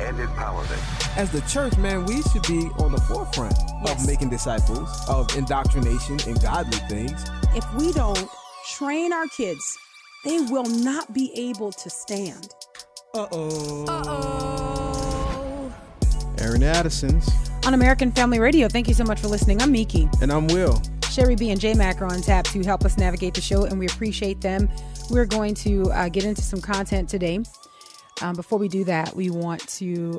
and empowerment. As the church, man, we should be on the forefront of making disciples, of indoctrination and godly things. If we don't train our kids, they will not be able to stand. Uh-oh. Uh-oh. Airing the Addisons. On American Family Radio, thank you so much for listening. I'm Miki. And I'm Will. Sherry B and J Mac are on tap to help us navigate the show, and we appreciate them. We're going to get into some content today. Before we do that, we want to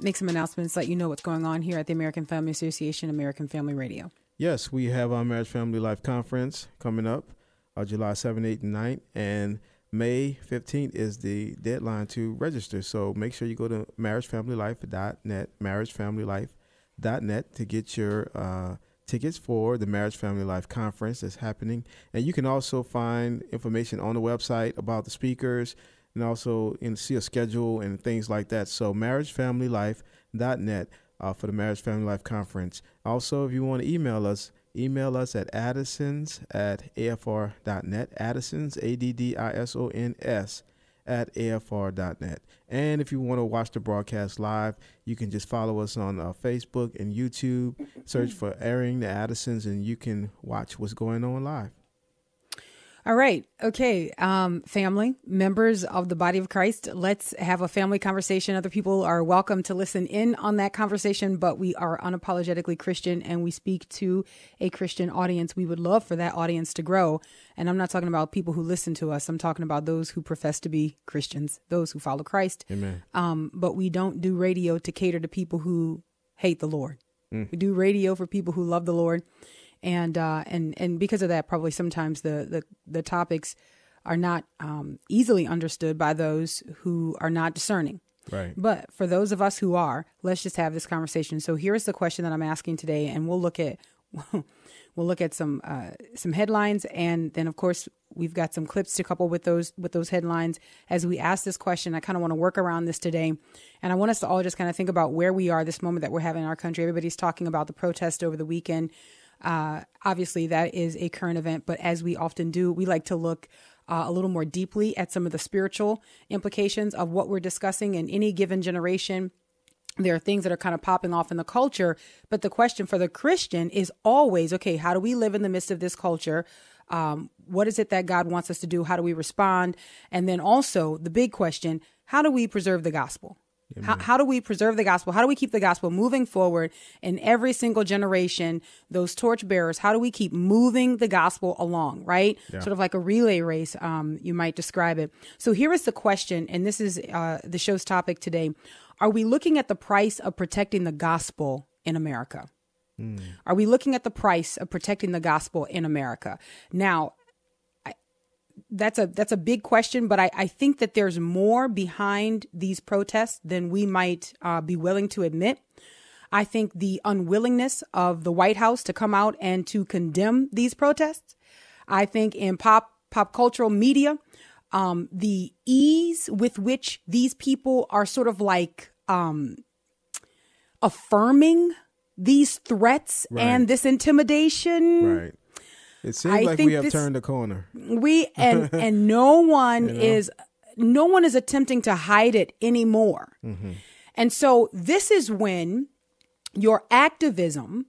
make some announcements, let you know what's going on here at the American Family Association, American Family Radio. Yes, we have our Marriage Family Life Conference coming up July 7th, 8th, and 9th, and May 15th is the deadline to register. So make sure you go to marriagefamilylife.net, marriagefamilylife.net to get your tickets for the Marriage Family Life Conference that's happening. And you can also find information on the website about the speakers, and also see a schedule and things like that. So marriagefamilylife.net for the Marriage Family Life Conference. Also, if you want to email us at addisons@afr.net, addisons, ADDISONS, at AFR.net. And if you want to watch the broadcast live, you can just follow us on Facebook and YouTube, search for Airing the Addisons, and you can watch what's going on live. All right. Okay. Family, members of the body of Christ, let's have a family conversation. Other people are welcome to listen in on that conversation, but we are unapologetically Christian and we speak to a Christian audience. We would love for that audience to grow. And I'm not talking about people who listen to us. I'm talking about those who profess to be Christians, those who follow Christ. Amen. But we don't do radio to cater to people who hate the Lord. We do radio for people who love the Lord. And because of that, probably sometimes the topics are not easily understood by those who are not discerning. Right. But for those of us who are, let's just have this conversation. So here's the question that I'm asking today, and we'll look at some headlines, and then of course we've got some clips to couple with those headlines as we ask this question. I kind of want to work around this today, and I want us to all just kind of think about where we are this moment that we're having in our country. Everybody's talking about the protest over the weekend. Obviously that is a current event, but as we often do, we like to look a little more deeply at some of the spiritual implications of what we're discussing in any given generation. There are things that are kind of popping off in the culture, but the question for the Christian is always, okay, how do we live in the midst of this culture? What is it that God wants us to do? How do we respond? And then also the big question, how do we preserve the gospel? How do we preserve the gospel? How do we keep the gospel moving forward in every single generation? Those torchbearers, how do we keep moving the gospel along, right? Yeah. Sort of like a relay race, you might describe it. So here is the question, and this is the show's topic today. Are we looking at the price of protecting the gospel in America? Are we looking at the price of protecting the gospel in America? Now, that's a big question, but I think that there's more behind these protests than we might be willing to admit. I think the unwillingness of the White House to come out and to condemn these protests. I think in pop cultural media, the ease with which these people are sort of like affirming these threats and this intimidation. Right. It seems like we have turned a corner. And no one is attempting to hide it anymore. Mm-hmm. And so this is when your activism,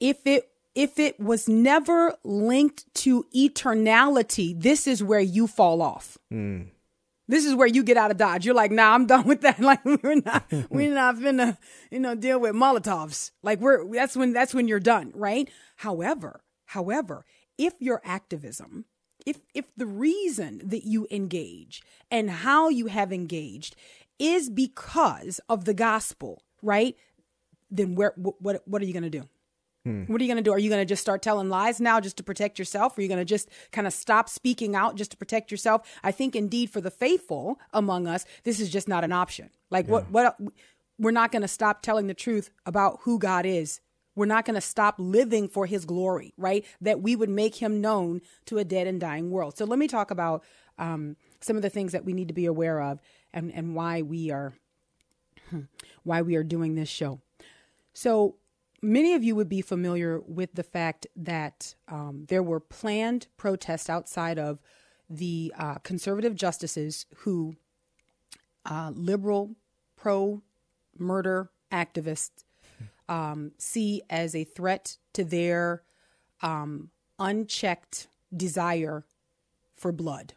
if it was never linked to eternality, this is where you fall off. Mm. This is where you get out of Dodge. You're like, nah, I'm done with that. Like we're not finna, deal with Molotovs. Like that's when you're done, right? However, if your activism, if the reason that you engage and how you have engaged is because of the gospel, right? Then what are you going to do? What are you going to do? Are you going to just start telling lies now just to protect yourself? Are you going to just kind of stop speaking out just to protect yourself? I think indeed for the faithful among us, this is just not an option. Like we're not going to stop telling the truth about who God is we're not going to stop living for his glory, right? That we would make him known to a dead and dying world. So let me talk about some of the things that we need to be aware of and why we are doing this show. So many of you would be familiar with the fact that there were planned protests outside of the conservative justices who liberal pro-murder activists see as a threat to their unchecked desire for blood.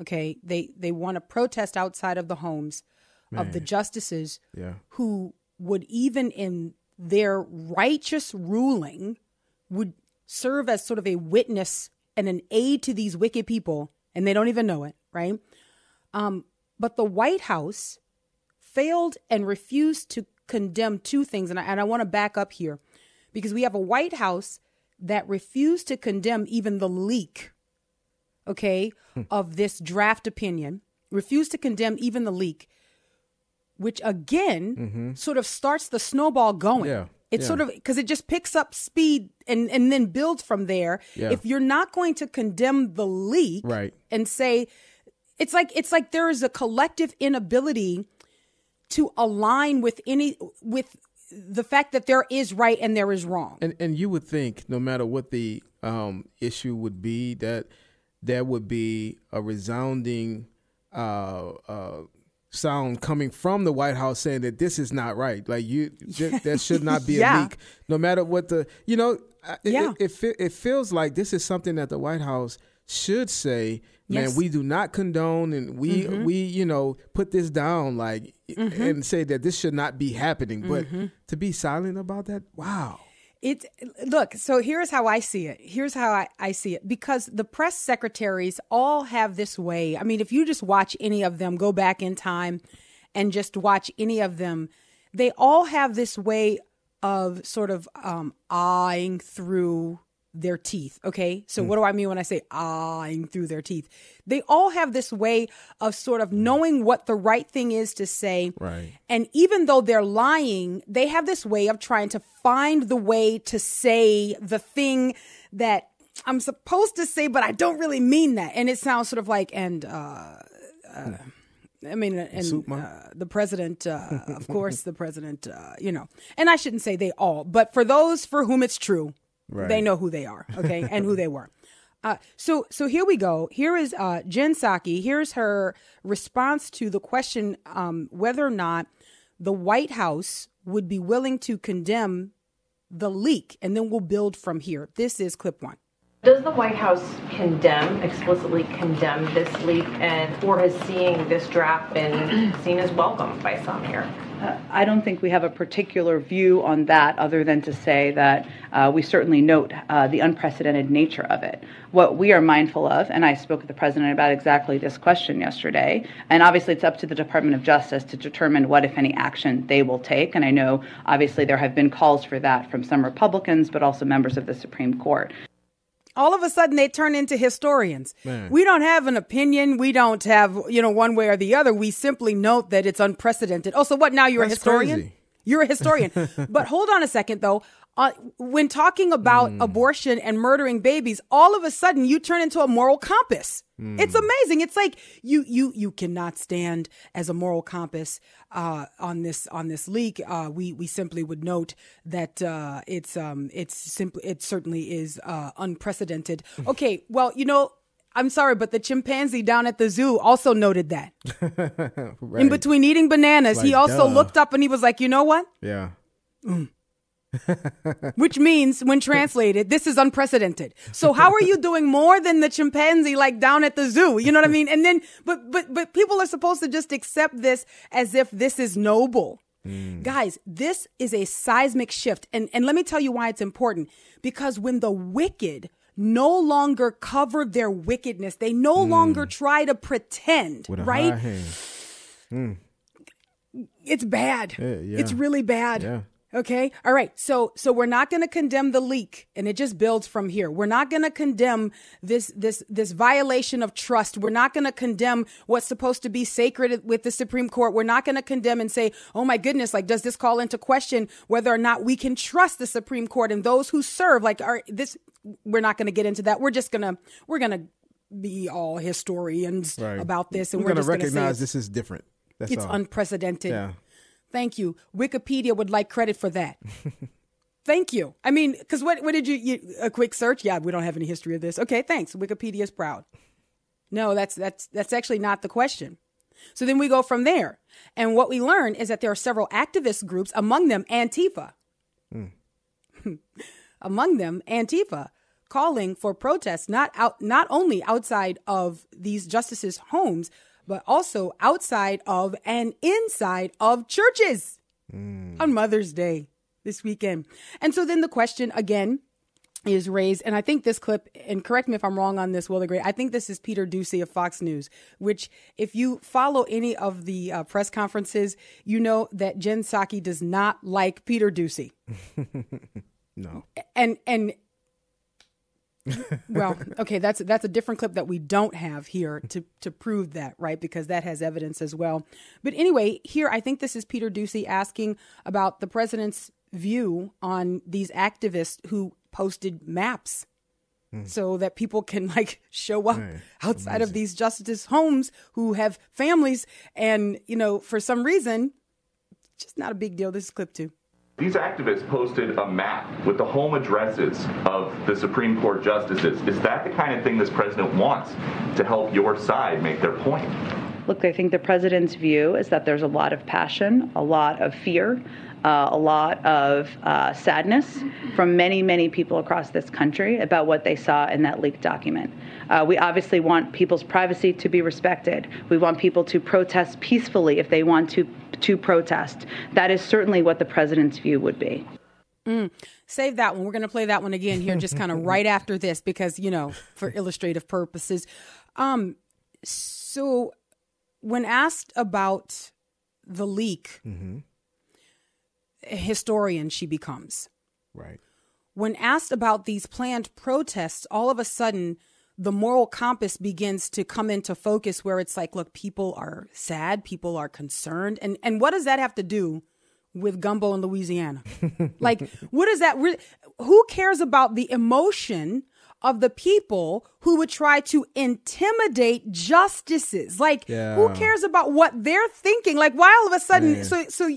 Okay, they want to protest outside of the homes of the justices who would, even in their righteous ruling, would serve as sort of a witness and an aid to these wicked people, and they don't even know it, right? But the White House failed and refused to condemn two things, and I want to back up here, because we have a White House that refused to condemn even the leak, okay, of this draft opinion, refused to condemn even the leak, which again sort of starts the snowball going. Yeah. It's sort of, because it just picks up speed and then builds from there. Yeah. If you're not going to condemn the leak and say, it's like there is a collective inability to align with the fact that there is right and there is wrong. And you would think, no matter what the issue would be, that there would be a resounding sound coming from the White House saying that this is not right. Like, that should not be a leak, no matter what the, you know, it feels like this is something that the White House should say, man, we do not condone, and we you know, put this down, like, and say that this should not be happening. But to be silent about that, wow. Look, so here's how I see it. Here's how I see it. Because the press secretaries all have this way. I mean, if you just watch any of them, go back in time and just watch any of them, they all have this way of sort of eyeing through their teeth. Okay. So what do I mean when I say eyeing through their teeth? They all have this way of sort of knowing what the right thing is to say. Right. And even though they're lying, they have this way of trying to find the way to say the thing that I'm supposed to say, but I don't really mean that. And it sounds sort of like, the president, of course, the president, you know, and I shouldn't say they all, but for those for whom it's true, right. They know who they are, okay, and who they were. So here we go. Here is Jen Psaki. Here's her response to the question whether or not the White House would be willing to condemn the leak, and then we'll build from here. This is clip one. Does the White House explicitly condemn this leak, or has seeing this draft been seen as welcomed by some here? I don't think we have a particular view on that, other than to say that we certainly note the unprecedented nature of it. What we are mindful of, and I spoke with the president about exactly this question yesterday, and obviously it's up to the Department of Justice to determine what, if any, action they will take. And I know, obviously, there have been calls for that from some Republicans, but also members of the Supreme Court. All of a sudden, they turn into historians. Man. We don't have an opinion. We don't have, you know, one way or the other. We simply note that it's unprecedented. Oh, so what? Now you're a historian? Crazy. You're a historian. But hold on a second, though. When talking about abortion and murdering babies, all of a sudden you turn into a moral compass. It's amazing. It's like you cannot stand as a moral compass on this leak. We simply would note that it certainly is unprecedented. Okay, well, you know, I'm sorry, but the chimpanzee down at the zoo also noted that. Right. In between eating bananas, like, he also looked up and he was like, you know what? Yeah. Which means, when translated, this is unprecedented. So how are you doing more than the chimpanzee, like, down at the zoo? You know what I mean? And then, but people are supposed to just accept this as if this is noble. Guys, this is a seismic shift. And let me tell you why it's important. Because when the wicked no longer cover their wickedness, they no longer try to pretend, right? It's bad. Yeah. It's really bad. Yeah. Okay. All right. So we're not going to condemn the leak, and it just builds from here. We're not going to condemn this violation of trust. We're not going to condemn what's supposed to be sacred with the Supreme Court. We're not going to condemn and say, oh my goodness, like, does this call into question whether or not we can trust the Supreme Court and those who serve? Like, we're not going to get into that. We're going to be all historians about this. And we're going to recognize this is different. It's unprecedented. Yeah. Thank you. Wikipedia would like credit for that. Thank you. I mean, because what did you a quick search? Yeah, we don't have any history of this. Okay, thanks. Wikipedia is proud. No, that's actually not the question. So then we go from there. And what we learn is that there are several activist groups, among them Antifa. Calling for protests not only outside of these justices' homes, but also outside of and inside of churches on Mother's Day this weekend. And so then the question again is raised, and I think this clip, and correct me if I'm wrong on this, Will the Great, I think this is Peter Doocy of Fox News, which if you follow any of the press conferences, you know that Jen Psaki does not like Peter Doocy. No. And well, okay, that's a different clip that we don't have here to prove that, right? Because that has evidence as well. But anyway, here, I think this is Peter Doocy asking about the president's view on these activists who posted maps so that people can, like, show up outside of these justices' homes who have families. And, you know, for some reason, just not a big deal. This is clip 2. These activists posted a map with the home addresses of the Supreme Court justices. Is that the kind of thing this president wants to help your side make their point? Look, I think the president's view is that there's a lot of passion, a lot of fear, a lot of sadness from many, many people across this country about what they saw in that leaked document. We obviously want people's privacy to be respected. We want people to protest peacefully if they want to protest. That is certainly what the president's view would be. Save that one. We're going to play that one again here just kind of right after this because, you know, for illustrative purposes. So when asked about the leak, a historian she becomes. Right. When asked about these planned protests, all of a sudden the moral compass begins to come into focus where it's like, look, people are sad, people are concerned. And what does that have to do with gumbo in Louisiana? Like, what is that? Who cares about the emotion of the people who would try to intimidate justices? Like, who cares about what they're thinking? Like, why all of a sudden? So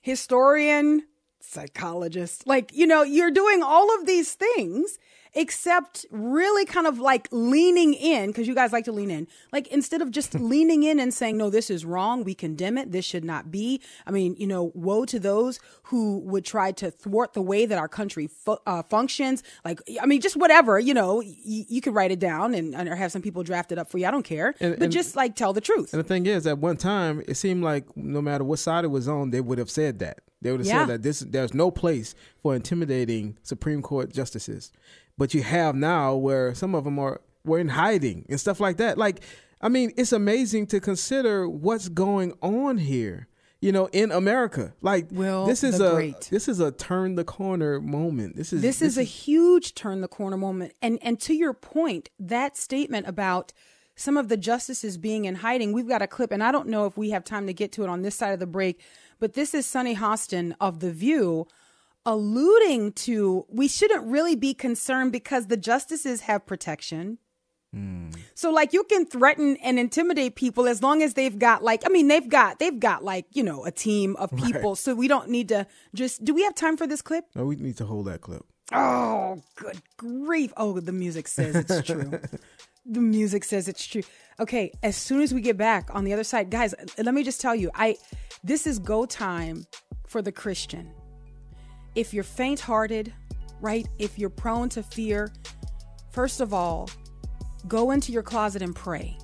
historian, psychologist, like, you know, you're doing all of these things except really kind of like leaning in, because you guys like to lean in, like instead of just leaning in and saying, no, this is wrong, we condemn it, this should not be. I mean, you know, woe to those who would try to thwart the way that our country functions. Like, I mean, just whatever, you know, you could write it down and or have some people draft it up for you. I don't care. But just like tell the truth. And the thing is, at one time, it seemed like no matter what side it was on, they would have said that. They would have said that there's no place for intimidating Supreme Court justices. But you have now where some of them were in hiding and stuff like that. Like, I mean, it's amazing to consider what's going on here, you know, in America. Like, Will, this is a turn the corner moment. This is a huge turn the corner moment. And to your point, that statement about some of the justices being in hiding, we've got a clip, and I don't know if we have time to get to it on this side of the break, but this is Sonny Hostin of The View alluding to we shouldn't really be concerned because the justices have protection. So like you can threaten and intimidate people as long as they've got like, I mean, they've got like, you know, a team of people. Right. So we don't need to just, do we have time for this clip? No, we need to hold that clip. Oh, good grief. Oh, the music says it's true. The music says it's true. Okay. As soon as we get back on the other side, guys, let me just tell you, this is go time for the Christian. If you're faint-hearted, right? If you're prone to fear, first of all, go into your closet and pray.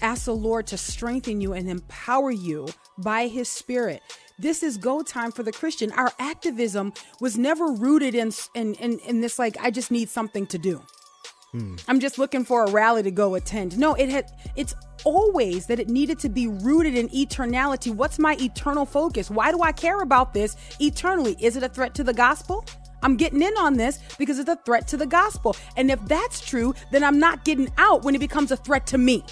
Ask the Lord to strengthen you and empower you by His Spirit. This is go time for the Christian. Our activism was never rooted in this, like, I just need something to do. I'm just looking for a rally to go attend. No, it's always that it needed to be rooted in eternality. What's my eternal focus? Why do I care about this eternally? Is it a threat to the gospel? I'm getting in on this because it's a threat to the gospel. And if that's true, then I'm not getting out when it becomes a threat to me.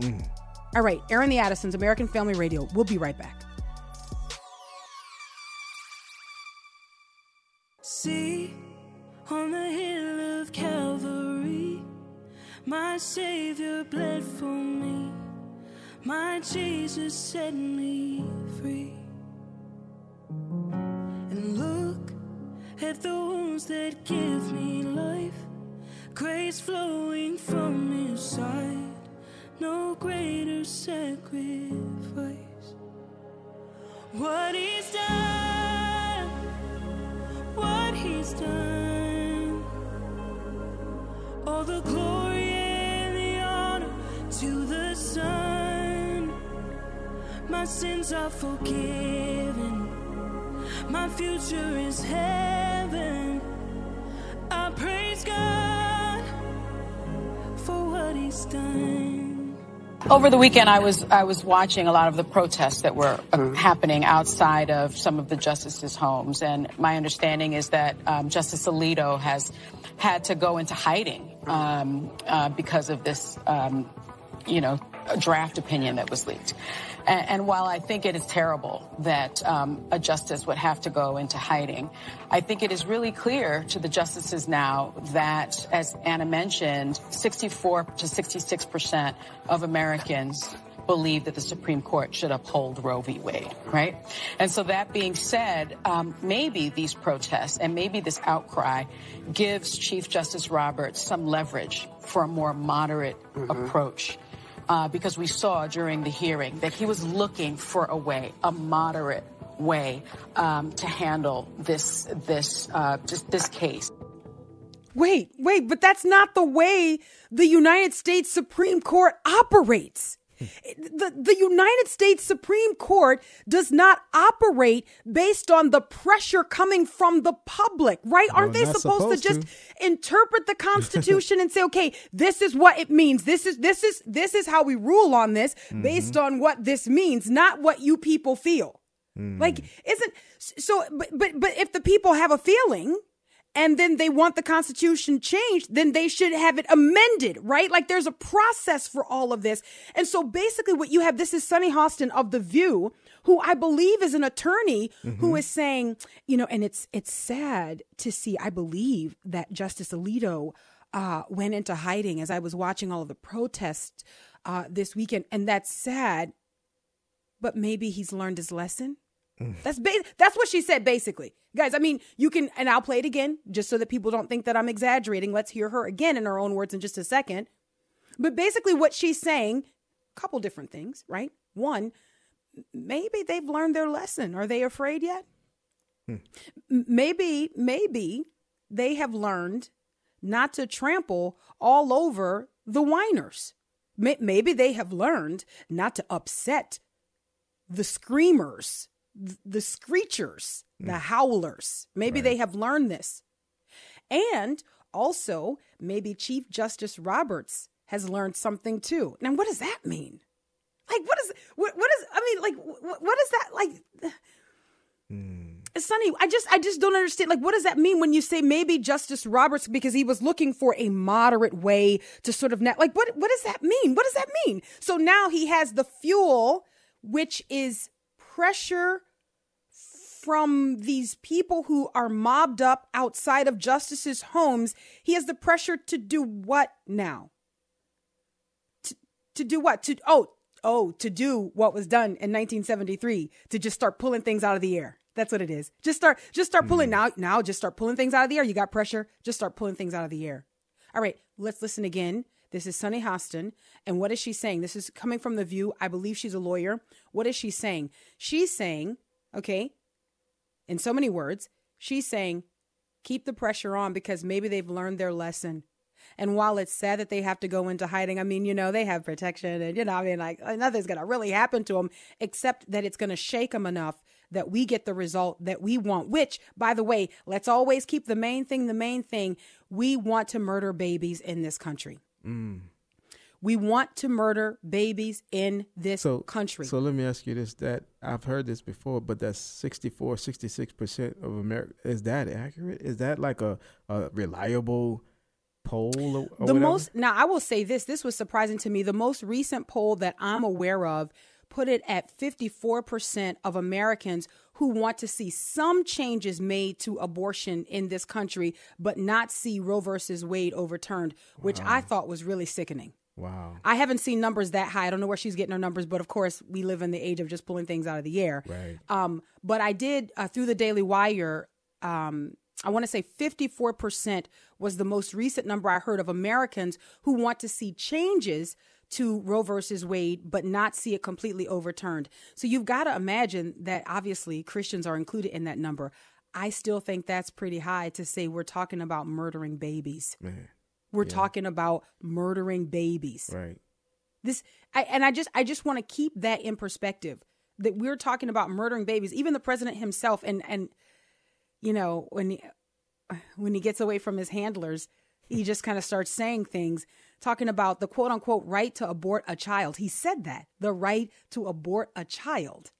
Mm. All right, Airing the Addisons, American Family Radio. We'll be right back. See, on the hill of Calvary, my Savior bled for me. My Jesus set me free. And look at the wounds that give me life, grace flowing from His side. No greater sacrifice. What He's done, what He's done. All the glory and the honor to the Son. My sins are forgiven. My future is heaven. I praise God for what He's done. Over the weekend, I was watching a lot of the protests that were happening outside of some of the justices' homes, and my understanding is that Justice Alito has had to go into hiding because of this, draft opinion that was leaked. And while I think it is terrible that a justice would have to go into hiding, I think it is really clear to the justices now that, as Anna mentioned, 64% to 66% of Americans believe that the Supreme Court should uphold Roe v. Wade, right? And so that being said, maybe these protests and maybe this outcry gives Chief Justice Roberts some leverage for a more moderate approach. Because we saw during the hearing that he was looking for a way, a moderate way, to handle this case. Wait, but that's not the way the United States Supreme Court operates. The United States Supreme Court does not operate based on the pressure coming from the public, right? Aren't they supposed to just interpret the Constitution and say, okay, this is what it means. This is how we rule on this based on what this means, not what you people feel. Like, isn't so, but if the people have a feeling, and then they want the Constitution changed, then they should have it amended, right? Like, there's a process for all of this. And so basically what you have, this is Sonny Hostin of The View, who I believe is an attorney who is saying, and it's sad to see, I believe, that Justice Alito went into hiding as I was watching all of the protests this weekend. And that's sad, but maybe he's learned his lesson. That's what she said, basically. Guys, I mean, you can, and I'll play it again just so that people don't think that I'm exaggerating. Let's hear her again in her own words in just a second. But basically what she's saying, a couple different things, right? One, maybe they've learned their lesson. Are they afraid yet? Maybe they have learned not to trample all over the whiners. Maybe they have learned not to upset the screamers, the screechers, the howlers. Maybe they have learned this. And also, maybe Chief Justice Roberts has learned something too. Now, what does that mean? Like, what is that? Like, Sonny, I just don't understand. Like, what does that mean when you say maybe Justice Roberts, because he was looking for a moderate way to sort of not, like, what does that mean? What does that mean? So now he has the fuel, which is pressure from these people who are mobbed up outside of justices' homes. He has the pressure to do what now? To do what? To do what was done in 1973, to just start pulling things out of the air. That's what it is. Just start pulling now. Just start pulling things out of the air. You got pressure. Just start pulling things out of the air. All right, let's listen again. This is Sonny Hostin. And what is she saying? This is coming from The View. I believe she's a lawyer. What is she saying? She's saying, okay, in so many words, she's saying, keep the pressure on because maybe they've learned their lesson. And while it's sad that they have to go into hiding, I mean, they have protection and, nothing's going to really happen to them, except that it's going to shake them enough that we get the result that we want, which, by the way, let's always keep the main thing the main thing. We want to murder babies in this country. We want to murder babies in this country. So let me ask you this, that I've heard this before, but that's 64, 66% of America. Is that accurate? Is that like a reliable poll or the whatever? Now, I will say this. This was surprising to me. The most recent poll that I'm aware of put it at 54% of Americans who want to see some changes made to abortion in this country, but not see Roe versus Wade overturned, which I thought was really sickening. Wow. I haven't seen numbers that high. I don't know where she's getting her numbers, but of course, we live in the age of just pulling things out of the air. Right. But I did, through the Daily Wire, I want to say 54% was the most recent number I heard of Americans who want to see changes to Roe versus Wade, but not see it completely overturned. So you've got to imagine that obviously Christians are included in that number. I still think that's pretty high to say we're talking about murdering babies. Man. We're talking about murdering babies. Right. I just want to keep that in perspective, that we're talking about murdering babies. Even the president himself, and you know, when he gets away from his handlers, he just kind of starts saying things, talking about the quote unquote right to abort a child. He said that, the right to abort a child.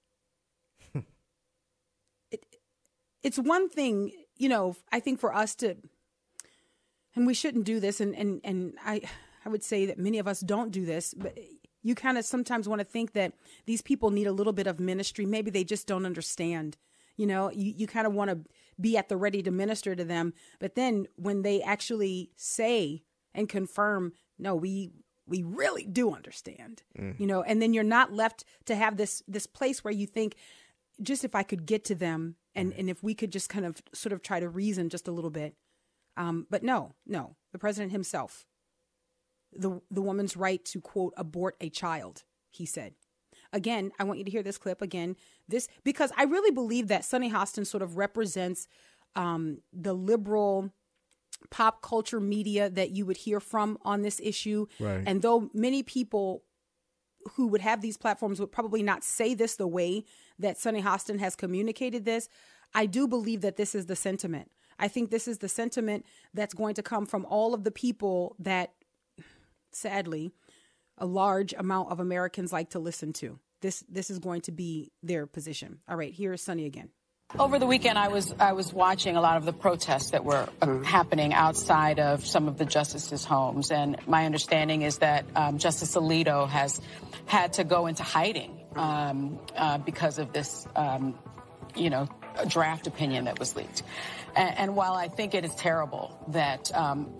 It's one thing, you know, I think for us to, and we shouldn't do this, and I would say that many of us don't do this, but you kind of sometimes want to think that these people need a little bit of ministry. Maybe they just don't understand. You know, you kind of want to be at the ready to minister to them. But then when they actually say and confirm, no, we really do understand, you know, and then you're not left to have this place where you think, just if I could get to them and if we could just kind of sort of try to reason just a little bit. But no, the president himself, the woman's right to, quote, abort a child, he said. Again, I want you to hear this clip again, because I really believe that Sonny Hostin sort of represents the liberal pop culture media that you would hear from on this issue. Right. And though many people who would have these platforms would probably not say this the way that Sonny Hostin has communicated this, I do believe that this is the sentiment. I think this is the sentiment that's going to come from all of the people that, sadly, a large amount of Americans like to listen to. This is going to be their position. All right, here is Sonny again. Over the weekend, I was watching a lot of the protests that were happening outside of some of the justices' homes. And my understanding is that Justice Alito has had to go into hiding because of this, you know, draft opinion that was leaked. And while I think it is terrible that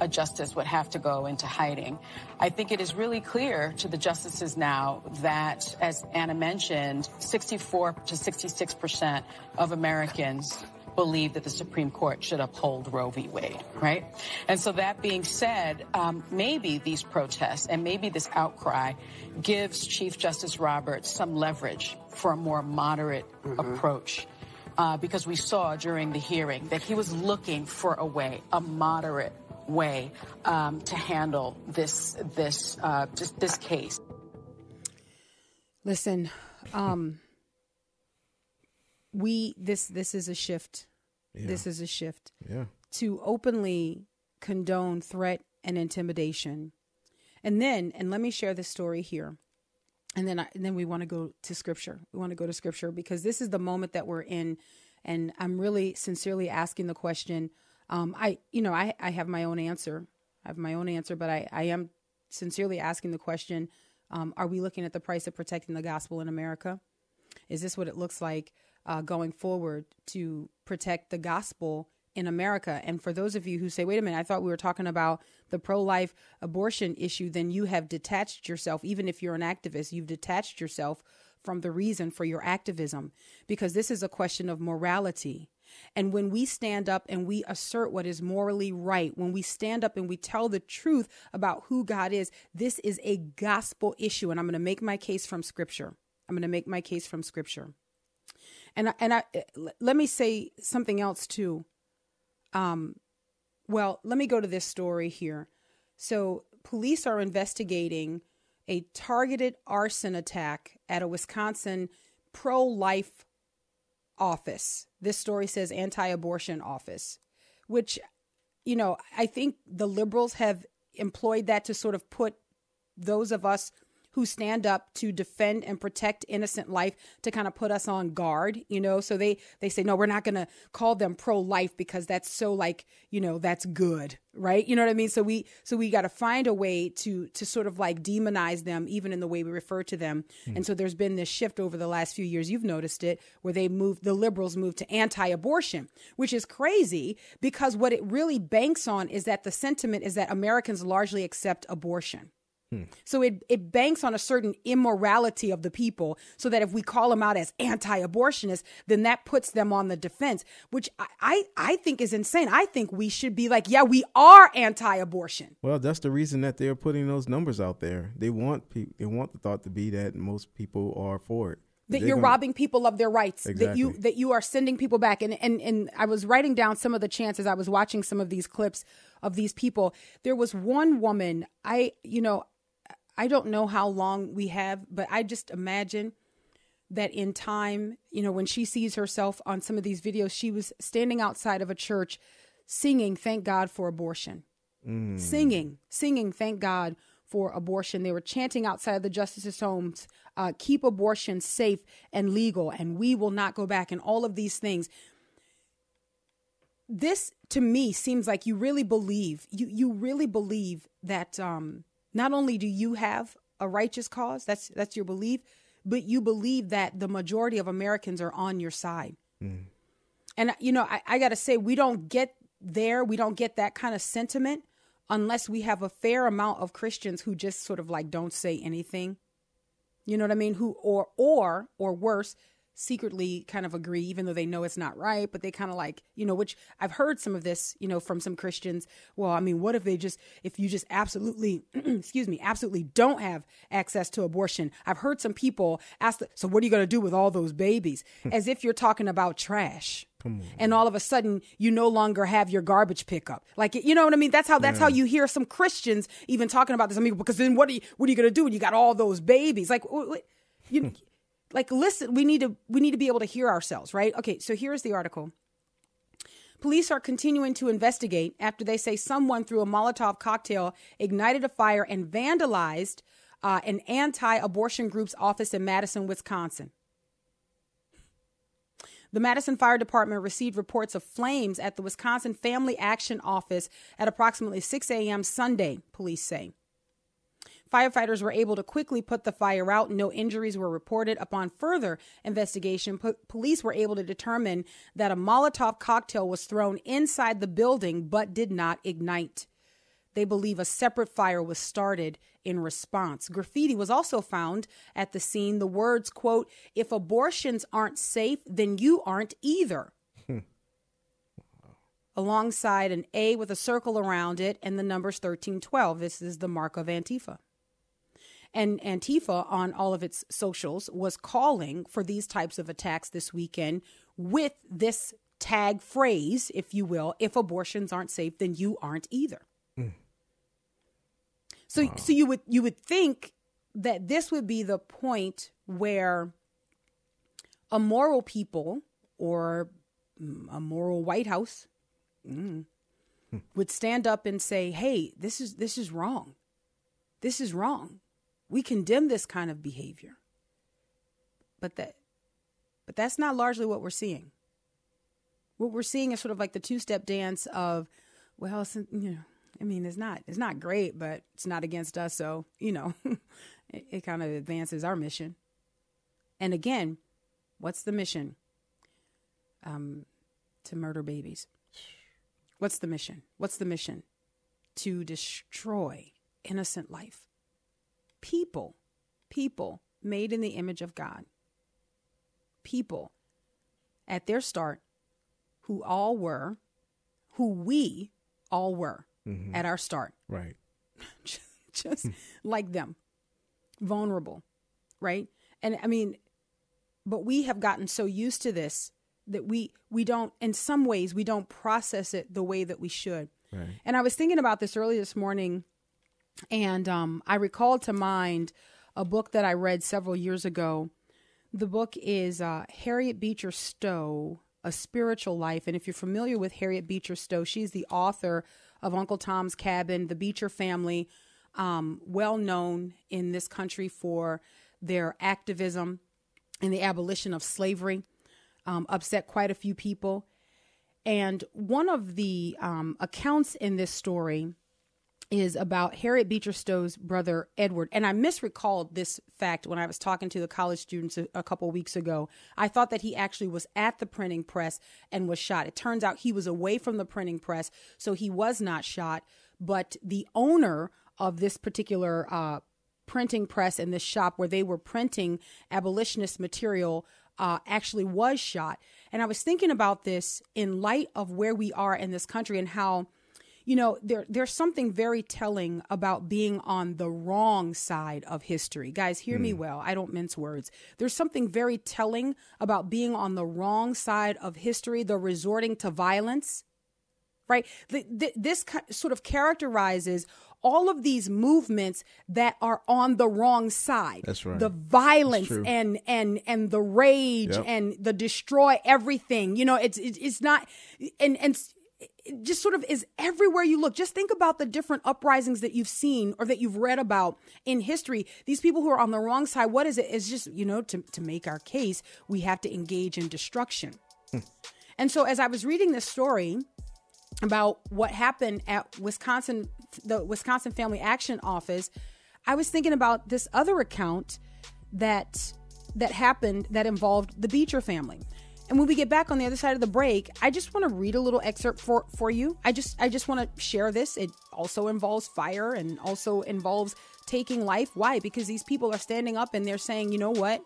a justice would have to go into hiding, I think it is really clear to the justices now that, as Anna mentioned, 64 to 66% of Americans believe that the Supreme Court should uphold Roe v. Wade, right? And so that being said, maybe these protests and maybe this outcry gives Chief Justice Roberts some leverage for a more moderate approach. Because we saw during the hearing that he was looking for a moderate way to handle this case. Listen, this is a shift. Yeah. This is a shift. Yeah. To openly condone threat and intimidation, and let me share this story here. And then we want to go to scripture. We want to go to scripture because this is the moment that we're in. And I'm really sincerely asking the question. I have my own answer. But I am sincerely asking the question. Are we looking at the price of protecting the gospel in America? Is this what it looks like going forward to protect the gospel in America? And for those of you who say, wait a minute, I thought we were talking about the pro-life abortion issue, then you have detached yourself. Even if you're an activist, you've detached yourself from the reason for your activism, because this is a question of morality. And when we stand up and we assert what is morally right, when we stand up and we tell the truth about who God is, this is a gospel issue. And I'm going to make my case from scripture. And let me say something else too. Well, let me go to this story here. So police are investigating a targeted arson attack at a Wisconsin pro-life office. This story says anti-abortion office, which, you know, I think the liberals have employed that to sort of put those of us who stand up to defend and protect innocent life to kind of put us on guard, you know? So they say, no, we're not going to call them pro-life because that's so like, you know, that's good, right? You know what I mean? So we got to find a way to sort of like demonize them, even in the way we refer to them. Mm. And so there's been this shift over the last few years, you've noticed it, where the liberals moved to anti-abortion, which is crazy because what it really banks on is that the sentiment is that Americans largely accept abortion. So it banks on a certain immorality of the people so that if we call them out as anti-abortionists, then that puts them on the defense, which I think is insane. I think we should be like, yeah, we are anti-abortion. Well, that's the reason that they're putting those numbers out there. They want the thought to be that most people are for it. That you're robbing people of their rights, exactly. that you are sending people back. And I was writing down some of the chances. I was watching some of these clips of these people. There was one woman, I don't know how long we have, but I just imagine that in time, you know, when she sees herself on some of these videos, she was standing outside of a church singing, "Thank God for abortion." Mm. Singing, "Thank God for abortion." They were chanting outside of the justices' homes, "Keep abortion safe and legal, and we will not go back," and all of these things. This, to me, seems like you really believe that... Not only do you have a righteous cause, that's your belief, but you believe that the majority of Americans are on your side. Mm. And, you know, I got to say, we don't get that kind of sentiment unless we have a fair amount of Christians who just sort of like don't say anything. You know what I mean? Who or worse, secretly kind of agree, even though they know it's not right, but they kind of like, you know, which I've heard some of this, you know, from some Christians. Well, I mean, what if you just absolutely, absolutely don't have access to abortion? I've heard some people ask, so what are you going to do with all those babies? As if you're talking about trash. And all of a sudden you no longer have your garbage pickup. Like, you know what I mean? That's how you hear some Christians even talking about this. I mean, because then what are you going to do when you got all those babies? Like, you like, listen, we need to be able to hear ourselves, right? Okay, so here's the article. Police are continuing to investigate after they say someone threw a Molotov cocktail, ignited a fire, and vandalized an anti-abortion group's office in Madison, Wisconsin. The Madison Fire Department received reports of flames at the Wisconsin Family Action office at approximately 6 a.m. Sunday, police say. Firefighters were able to quickly put the fire out. No injuries were reported. Upon further investigation, police were able to determine that a Molotov cocktail was thrown inside the building but did not ignite. They believe a separate fire was started in response. Graffiti was also found at the scene. The words, quote, "If abortions aren't safe, then you aren't either." Alongside an A with a circle around it and the numbers 1312. This is the mark of Antifa. And Antifa, on all of its socials, was calling for these types of attacks this weekend with this tag phrase, if you will, "If abortions aren't safe, then you aren't either." Mm. So, wow. So you would think that this would be the point where immoral people or a moral White House would stand up and say, "Hey, this is wrong. This is wrong. We condemn this kind of behavior." But that's not largely what we're seeing. What we're seeing is sort of like the two-step dance of, well, you know, I mean, it's not great, but it's not against us, so, you know, it kind of advances our mission. And again, what's the mission? To murder babies. What's the mission? What's the mission? To destroy innocent life. People made in the image of God. People at their start who we all were mm-hmm. at our start. Right. Just like them. Vulnerable. Right. And I mean, but we have gotten so used to this that we don't, in some ways, we don't process it the way that we should. Right. And I was thinking about this early this morning, and I recalled to mind a book that I read several years ago. The book is Harriet Beecher Stowe, A Spiritual Life. And if you're familiar with Harriet Beecher Stowe, she's the author of Uncle Tom's Cabin, The Beecher Family, well known in this country for their activism in the abolition of slavery, upset quite a few people. And one of the accounts in this story is about Harriet Beecher Stowe's brother, Edward. And I misrecalled this fact when I was talking to the college students a couple weeks ago. I thought that he actually was at the printing press and was shot. It turns out he was away from the printing press, so he was not shot. But the owner of this particular printing press and this shop where they were printing abolitionist material actually was shot. And I was thinking about this in light of where we are in this country and how, you know, there's something very telling about being on the wrong side of history. Guys, hear me well. I don't mince words. There's something very telling about being on the wrong side of history, the resorting to violence, right? This sort of characterizes all of these movements that are on the wrong side. That's right. The violence and the rage and the destroy everything. You know, it's not and it just sort of is everywhere you look. Just think about the different uprisings that you've seen or that you've read about in history. These people who are on the wrong side, what is it? It's just, you know, to make our case, we have to engage in destruction. And so as I was reading this story about what happened at the Wisconsin Family Action office, I was thinking about this other account that happened that involved the Beecher family. And when we get back on the other side of the break, I just want to read a little excerpt for you. I just want to share this. It also involves fire and also involves taking life. Why? Because these people are standing up and they're saying, you know what?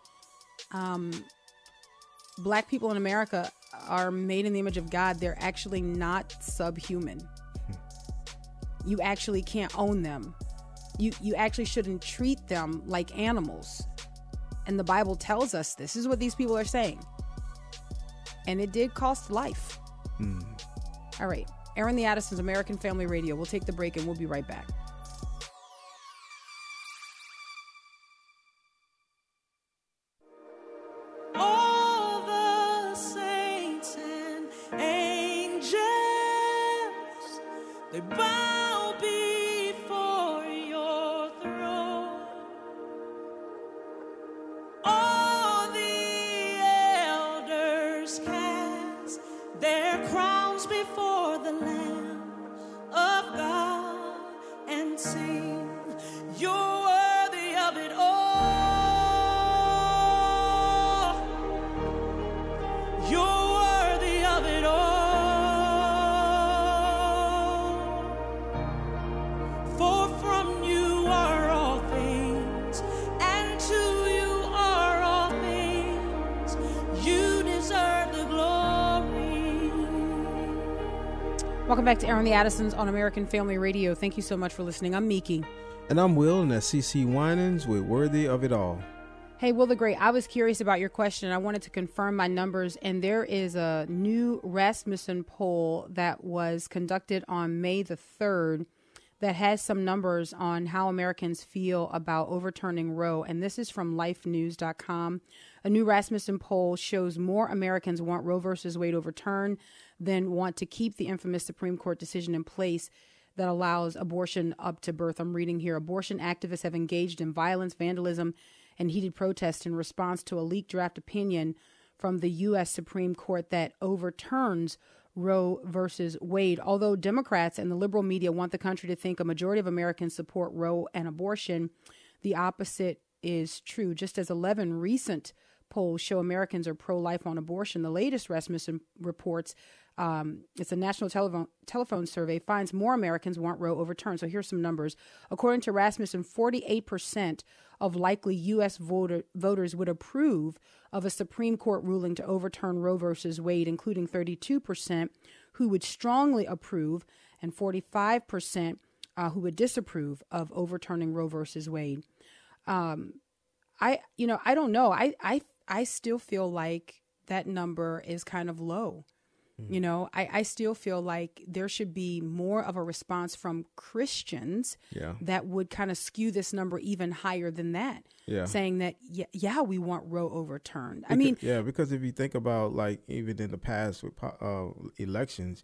Black people in America are made in the image of God. They're actually not subhuman. You actually can't own them. You actually shouldn't treat them like animals. And the Bible tells us this is what these people are saying. And it did cost life. All right. Airing the Addisons, American Family Radio. We'll take the break and we'll be right back. Welcome back to Airing the Addisons on American Family Radio. Thank you so much for listening. I'm Miki. And I'm Will, and that's CC Winans. We're worthy of it all. Hey, Will the Great, I was curious about your question. I wanted to confirm my numbers, and there is a new Rasmussen poll that was conducted on May the 3rd that has some numbers on how Americans feel about overturning Roe, and this is from lifenews.com. A new Rasmussen poll shows more Americans want Roe versus Wade overturned than want to keep the infamous Supreme Court decision in place that allows abortion up to birth. I'm reading here. Abortion activists have engaged in violence, vandalism, and heated protests in response to a leaked draft opinion from the U.S. Supreme Court that overturns Roe versus Wade. Although Democrats and the liberal media want the country to think a majority of Americans support Roe and abortion, the opposite is true. Just as 11 recent polls show Americans are pro-life on abortion, the latest Rasmussen reports, it's a national telephone survey, finds more Americans want Roe overturned. So here's some numbers. According to Rasmussen, 48% of likely U.S. voters would approve of a Supreme Court ruling to overturn Roe versus Wade, including 32% who would strongly approve and 45% who would disapprove of overturning Roe versus Wade. I don't know. I still feel like that number is kind of low. You know, I still feel like there should be more of a response from Christians that would kind of skew this number even higher than that, saying that, we want Roe overturned. Because if you think about, like, even in the past with elections,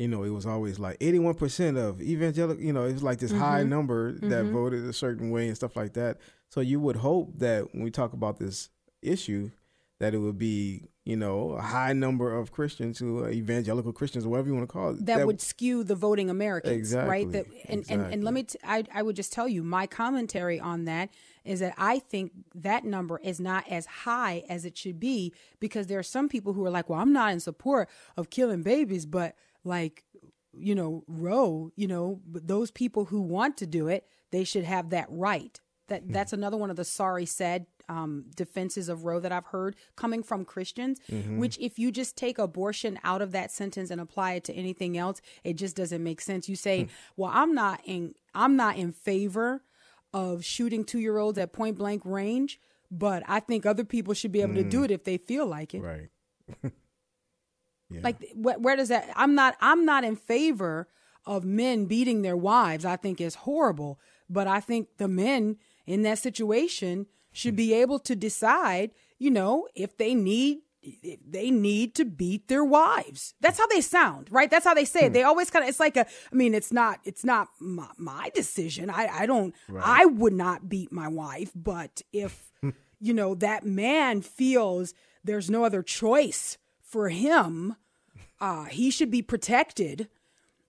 you know, it was always like 81% of evangelical, you know, it was like this high number that voted a certain way and stuff like that. So you would hope that when we talk about this issue, that it would be, you know, a high number of Christians who are evangelical Christians, or whatever you want to call it. That would skew the voting Americans, exactly, right? That, and let me, I would just tell you, my commentary on that is that I think that number is not as high as it should be, because there are some people who are like, well, I'm not in support of killing babies, but like, you know, Roe, you know, those people who want to do it, they should have that right. That's another one of the sorry said defenses of Roe that I've heard coming from Christians, which if you just take abortion out of that sentence and apply it to anything else, it just doesn't make sense. You say, well, I'm not in favor of shooting 2-year-olds at point blank range, but I think other people should be able to do it if they feel like it. Right. Yeah. Like, where does that, I'm not in favor of men beating their wives. I think it's horrible, but I think the men in that situation should be able to decide, you know, if they need to beat their wives. That's how they sound, right? That's how they say it. They always kind of, it's like a, I mean, it's not my decision. I don't, right. I would not beat my wife, but if, you know, that man feels there's no other choice for him, he should be protected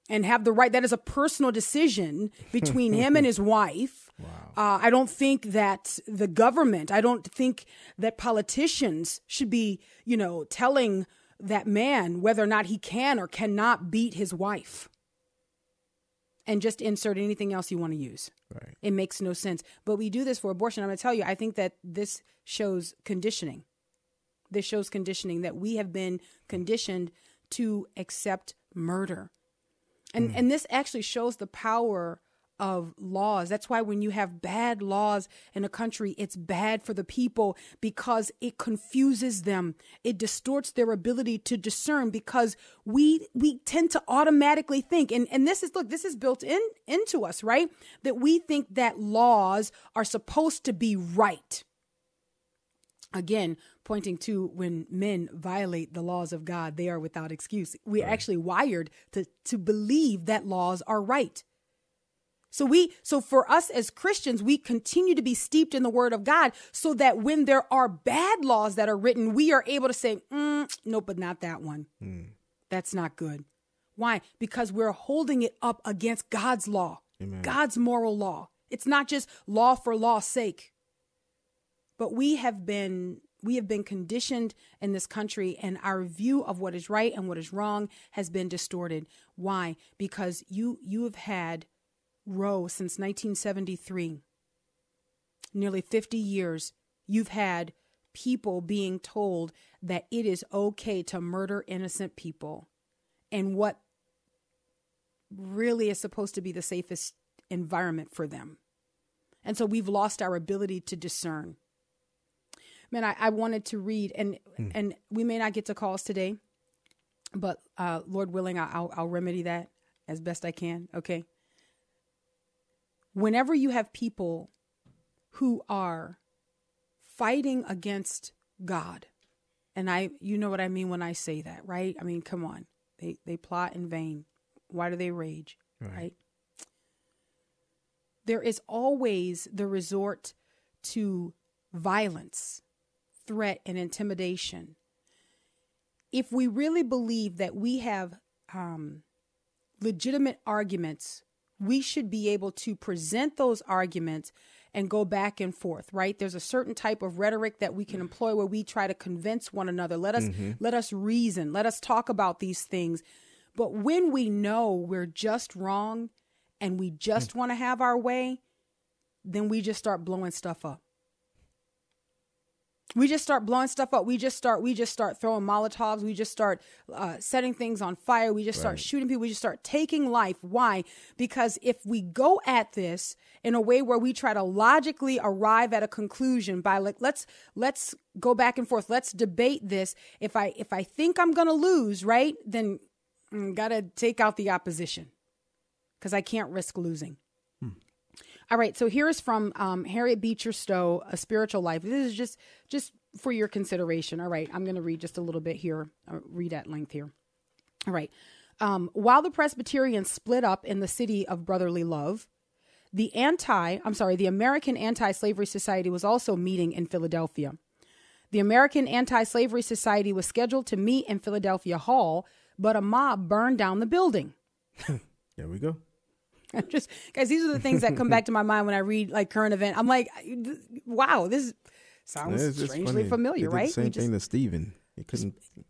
and have the right. That is a personal decision between him and his wife. Wow. I don't think that the government, I don't think that politicians should be, you know, telling that man whether or not he can or cannot beat his wife. And just insert anything else you want to use. Right. It makes no sense. But we do this for abortion. I'm going to tell you, I think that this shows conditioning. This shows conditioning, that we have been conditioned to accept murder. And this actually shows the power of laws. That's why when you have bad laws in a country, it's bad for the people, because it confuses them. It distorts their ability to discern, because we tend to automatically think, and this is, look, this is built into us, right? That we think that laws are supposed to be right. Again, pointing to when men violate the laws of God, they are without excuse. We're actually wired to believe that laws are right. So for us as Christians, we continue to be steeped in the word of God, so that when there are bad laws that are written, we are able to say, nope, but not that one. That's not good. Why? Because we're holding it up against God's law, Amen. God's moral law. It's not just law for law's sake. But we have been conditioned in this country, and our view of what is right and what is wrong has been distorted. Why? Because you have had Roe since 1973. Nearly 50 years, you've had people being told that it is okay to murder innocent people, and what really is supposed to be the safest environment for them. And so we've lost our ability to discern. Man, I wanted to read, and we may not get to calls today, but Lord willing, I'll remedy that as best I can, okay? Whenever you have people who are fighting against God, and you know what I mean when I say that, right? I mean, come on. They plot in vain. Why do they rage, right? There is always the resort to violence, threat, and intimidation. If we really believe that we have legitimate arguments, we should be able to present those arguments and go back and forth, right? There's a certain type of rhetoric that we can employ where we try to convince one another. Let us reason, let us talk about these things. But when we know we're just wrong and we just want to have our way, then we just start blowing stuff up. We just start blowing stuff up. We just start throwing Molotovs. We just start setting things on fire. We just start shooting people. We just start taking life. Why? Because if we go at this in a way where we try to logically arrive at a conclusion by like, let's go back and forth. Let's debate this. If I think I'm going to lose, right, then I got to take out the opposition, because I can't risk losing. All right, so here is from Harriet Beecher Stowe, A Spiritual Life. This is just for your consideration. All right, I'm going to read just a little bit here, read at length here. All right. While the Presbyterians split up in the city of brotherly love, the American Anti-Slavery Society was also meeting in Philadelphia. The American Anti-Slavery Society was scheduled to meet in Philadelphia Hall, but a mob burned down the building. There we go. Guys, these are the things that come back to my mind when I read like current event. I'm like, wow, this sounds strangely familiar, right? The same thing to Stephen.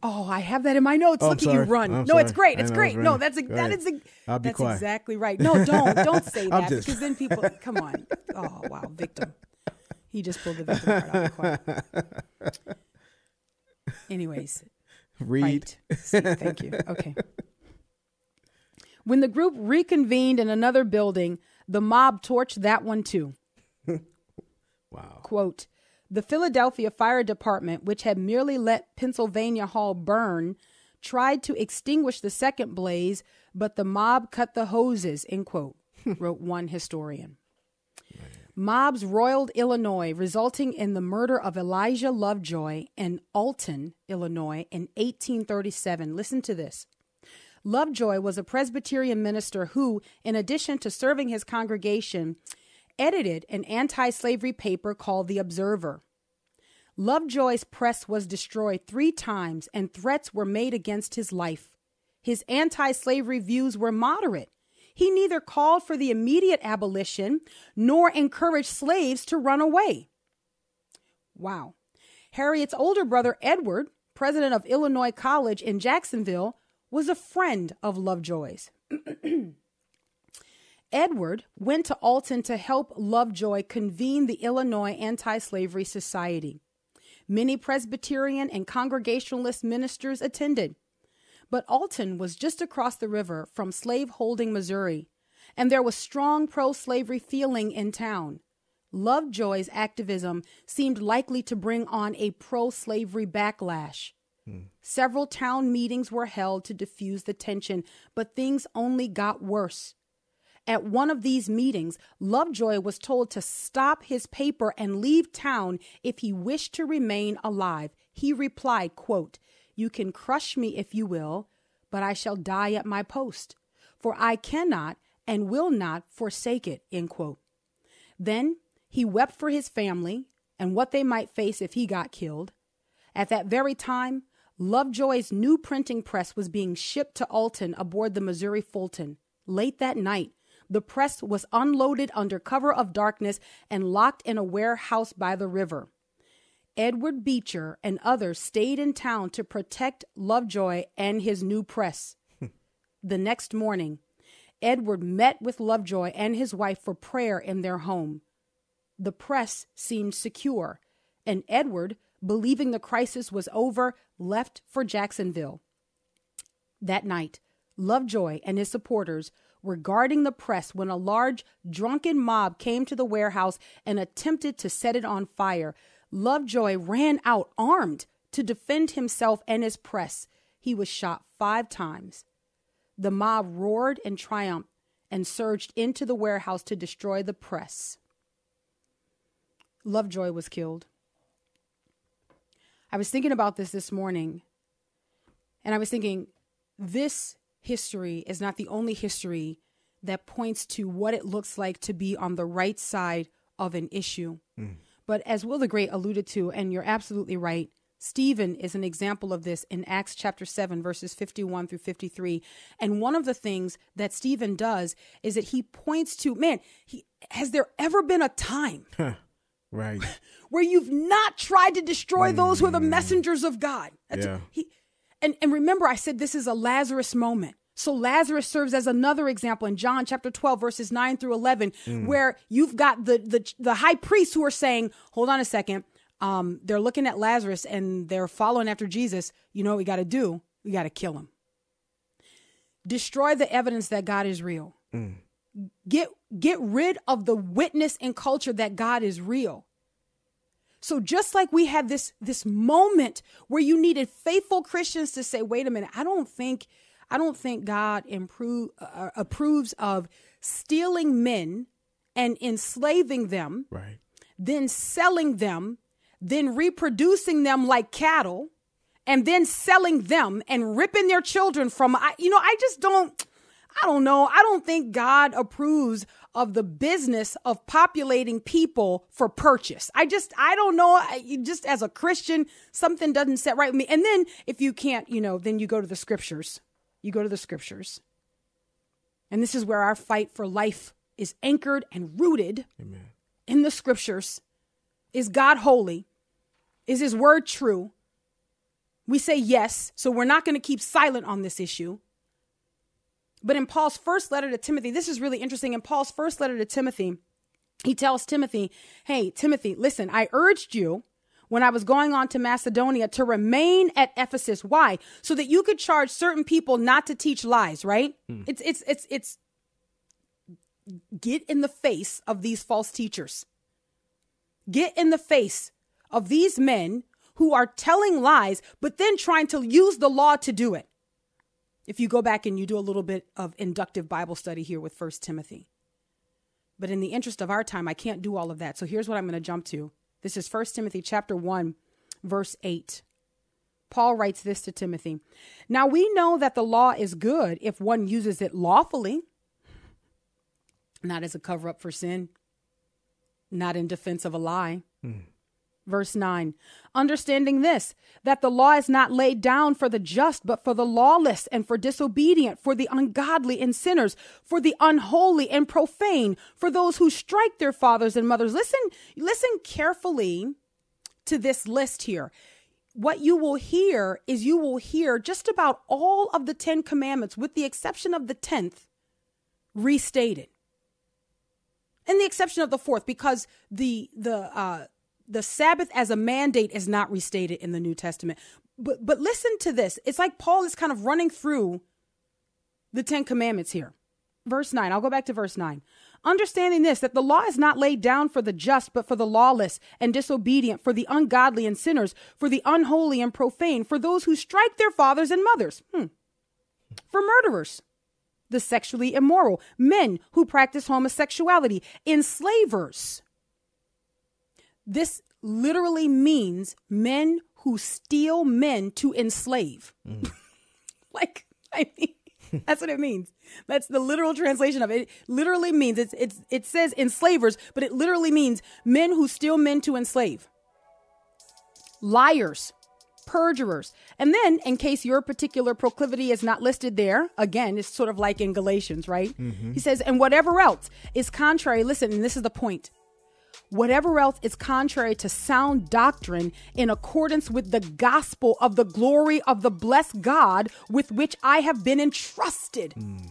Oh, I have that in my notes. Look at you run. It's great. It's great. No, that's exactly right. No, don't say that because then people come on. Oh, wow. Victim. He just pulled the victim card out of the quiet. Anyways. Read. Right. See, thank you. Okay. When the group reconvened in another building, the mob torched that one too. Wow. Quote, the Philadelphia Fire Department, which had merely let Pennsylvania Hall burn, tried to extinguish the second blaze, but the mob cut the hoses, end quote, wrote one historian. Man. Mobs roiled Illinois, resulting in the murder of Elijah Lovejoy in Alton, Illinois, in 1837. Listen to this. Lovejoy was a Presbyterian minister who, in addition to serving his congregation, edited an anti-slavery paper called The Observer. Lovejoy's press was destroyed 3 times and threats were made against his life. His anti-slavery views were moderate. He neither called for the immediate abolition nor encouraged slaves to run away. Wow. Harriet's older brother, Edward, president of Illinois College in Jacksonville, was a friend of Lovejoy's. Edward went to Alton to help Lovejoy convene the Illinois Anti-Slavery Society. Many Presbyterian and Congregationalist ministers attended, but Alton was just across the river from slaveholding Missouri, and there was strong pro-slavery feeling in town. Lovejoy's activism seemed likely to bring on a pro-slavery backlash. Several town meetings were held to diffuse the tension, but things only got worse. At one of these meetings, Lovejoy was told to stop his paper and leave town if he wished to remain alive. He replied, quote, you can crush me if you will, but I shall die at my post, for I cannot and will not forsake it, end quote. Then he wept for his family and what they might face if he got killed. At that very time, Lovejoy's new printing press was being shipped to Alton aboard the Missouri Fulton. Late that night, the press was unloaded under cover of darkness and locked in a warehouse by the river. Edward Beecher and others stayed in town to protect Lovejoy and his new press. The next morning, Edward met with Lovejoy and his wife for prayer in their home. The press seemed secure, and Edward, believing the crisis was over, left for Jacksonville. That night, Lovejoy and his supporters were guarding the press when a large, drunken mob came to the warehouse and attempted to set it on fire. Lovejoy ran out armed to defend himself and his press. He was shot 5 times. The mob roared in triumph and surged into the warehouse to destroy the press. Lovejoy was killed. I was thinking about this morning, and I was thinking, this history is not the only history that points to what it looks like to be on the right side of an issue. But as Will the Great alluded to, and you're absolutely right, Stephen is an example of this in Acts chapter 7, verses 51 through 53. And one of the things that Stephen does is that he points to, has there ever been a time right, where you've not tried to destroy those who are the messengers of God? And remember, I said this is a Lazarus moment. So Lazarus serves as another example in John chapter 12, verses 9 through 11, where you've got the high priests who are saying, hold on a second. They're looking at Lazarus and they're following after Jesus. You know what we got to do? We got to kill him. Destroy the evidence that God is real. Get rid of the witness and culture that God is real. So just like we had this moment where you needed faithful Christians to say, wait a minute, I don't think God approves of stealing men and enslaving them, right, then selling them, then reproducing them like cattle, and then selling them and ripping their children from, I don't know. I don't think God approves of the business of populating people for purchase. I don't know. Just as a Christian, something doesn't set right with me. And then if you can't, then you go to the scriptures. You go to the scriptures. And this is where our fight for life is anchored and rooted. Amen. In the scriptures. Is God holy? Is his word true? We say yes. So we're not going to keep silent on this issue. But in Paul's first letter to Timothy, this is really interesting. In Paul's first letter to Timothy, he tells Timothy, hey, Timothy, listen, I urged you when I was going on to Macedonia to remain at Ephesus. Why? So that you could charge certain people not to teach lies, right? Mm. It's get in the face of these false teachers. Get in the face of these men who are telling lies, but then trying to use the law to do it. If you go back and you do a little bit of inductive Bible study here with 1 Timothy. But in the interest of our time, I can't do all of that. So here's what I'm going to jump to. This is 1 Timothy chapter 1, verse 8. Paul writes this to Timothy. Now we know that the law is good if one uses it lawfully, not as a cover up for sin, not in defense of a lie. Mm. Verse 9, understanding this, that the law is not laid down for the just, but for the lawless and for disobedient, for the ungodly and sinners, for the unholy and profane, for those who strike their fathers and mothers. Listen carefully to this list here. What you will hear is you will hear just about all of the 10 commandments, with the exception of the 10th, restated. And the exception of the 4th, because the Sabbath as a mandate is not restated in the New Testament. But listen to this. It's like Paul is kind of running through the 10 commandments here. Verse 9. I'll go back to verse 9. Understanding this, that the law is not laid down for the just, but for the lawless and disobedient, for the ungodly and sinners, for the unholy and profane, for those who strike their fathers and mothers, for murderers, the sexually immoral, men who practice homosexuality, enslavers. This literally means men who steal men to enslave. Mm. That's what it means. That's the literal translation of it. It literally means, it says enslavers, but it literally means men who steal men to enslave. Liars, perjurers. And then, in case your particular proclivity is not listed there, again, it's sort of like in Galatians, right? Mm-hmm. He says, and whatever else is contrary, listen, and this is the point. Whatever else is contrary to sound doctrine, in accordance with the gospel of the glory of the blessed God with which I have been entrusted. Mm.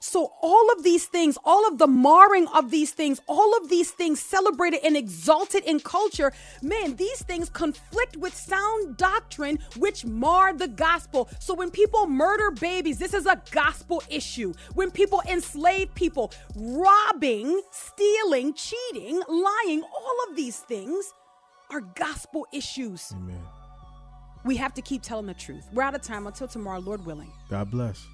So all of these things, all of the marring of these things, all of these things celebrated and exalted in culture, man, these things conflict with sound doctrine, which mar the gospel. So when people murder babies, this is a gospel issue. When people enslave people, robbing, stealing, cheating, lying, all of these things are gospel issues. Amen. We have to keep telling the truth. We're out of time. Until tomorrow, Lord willing. God bless.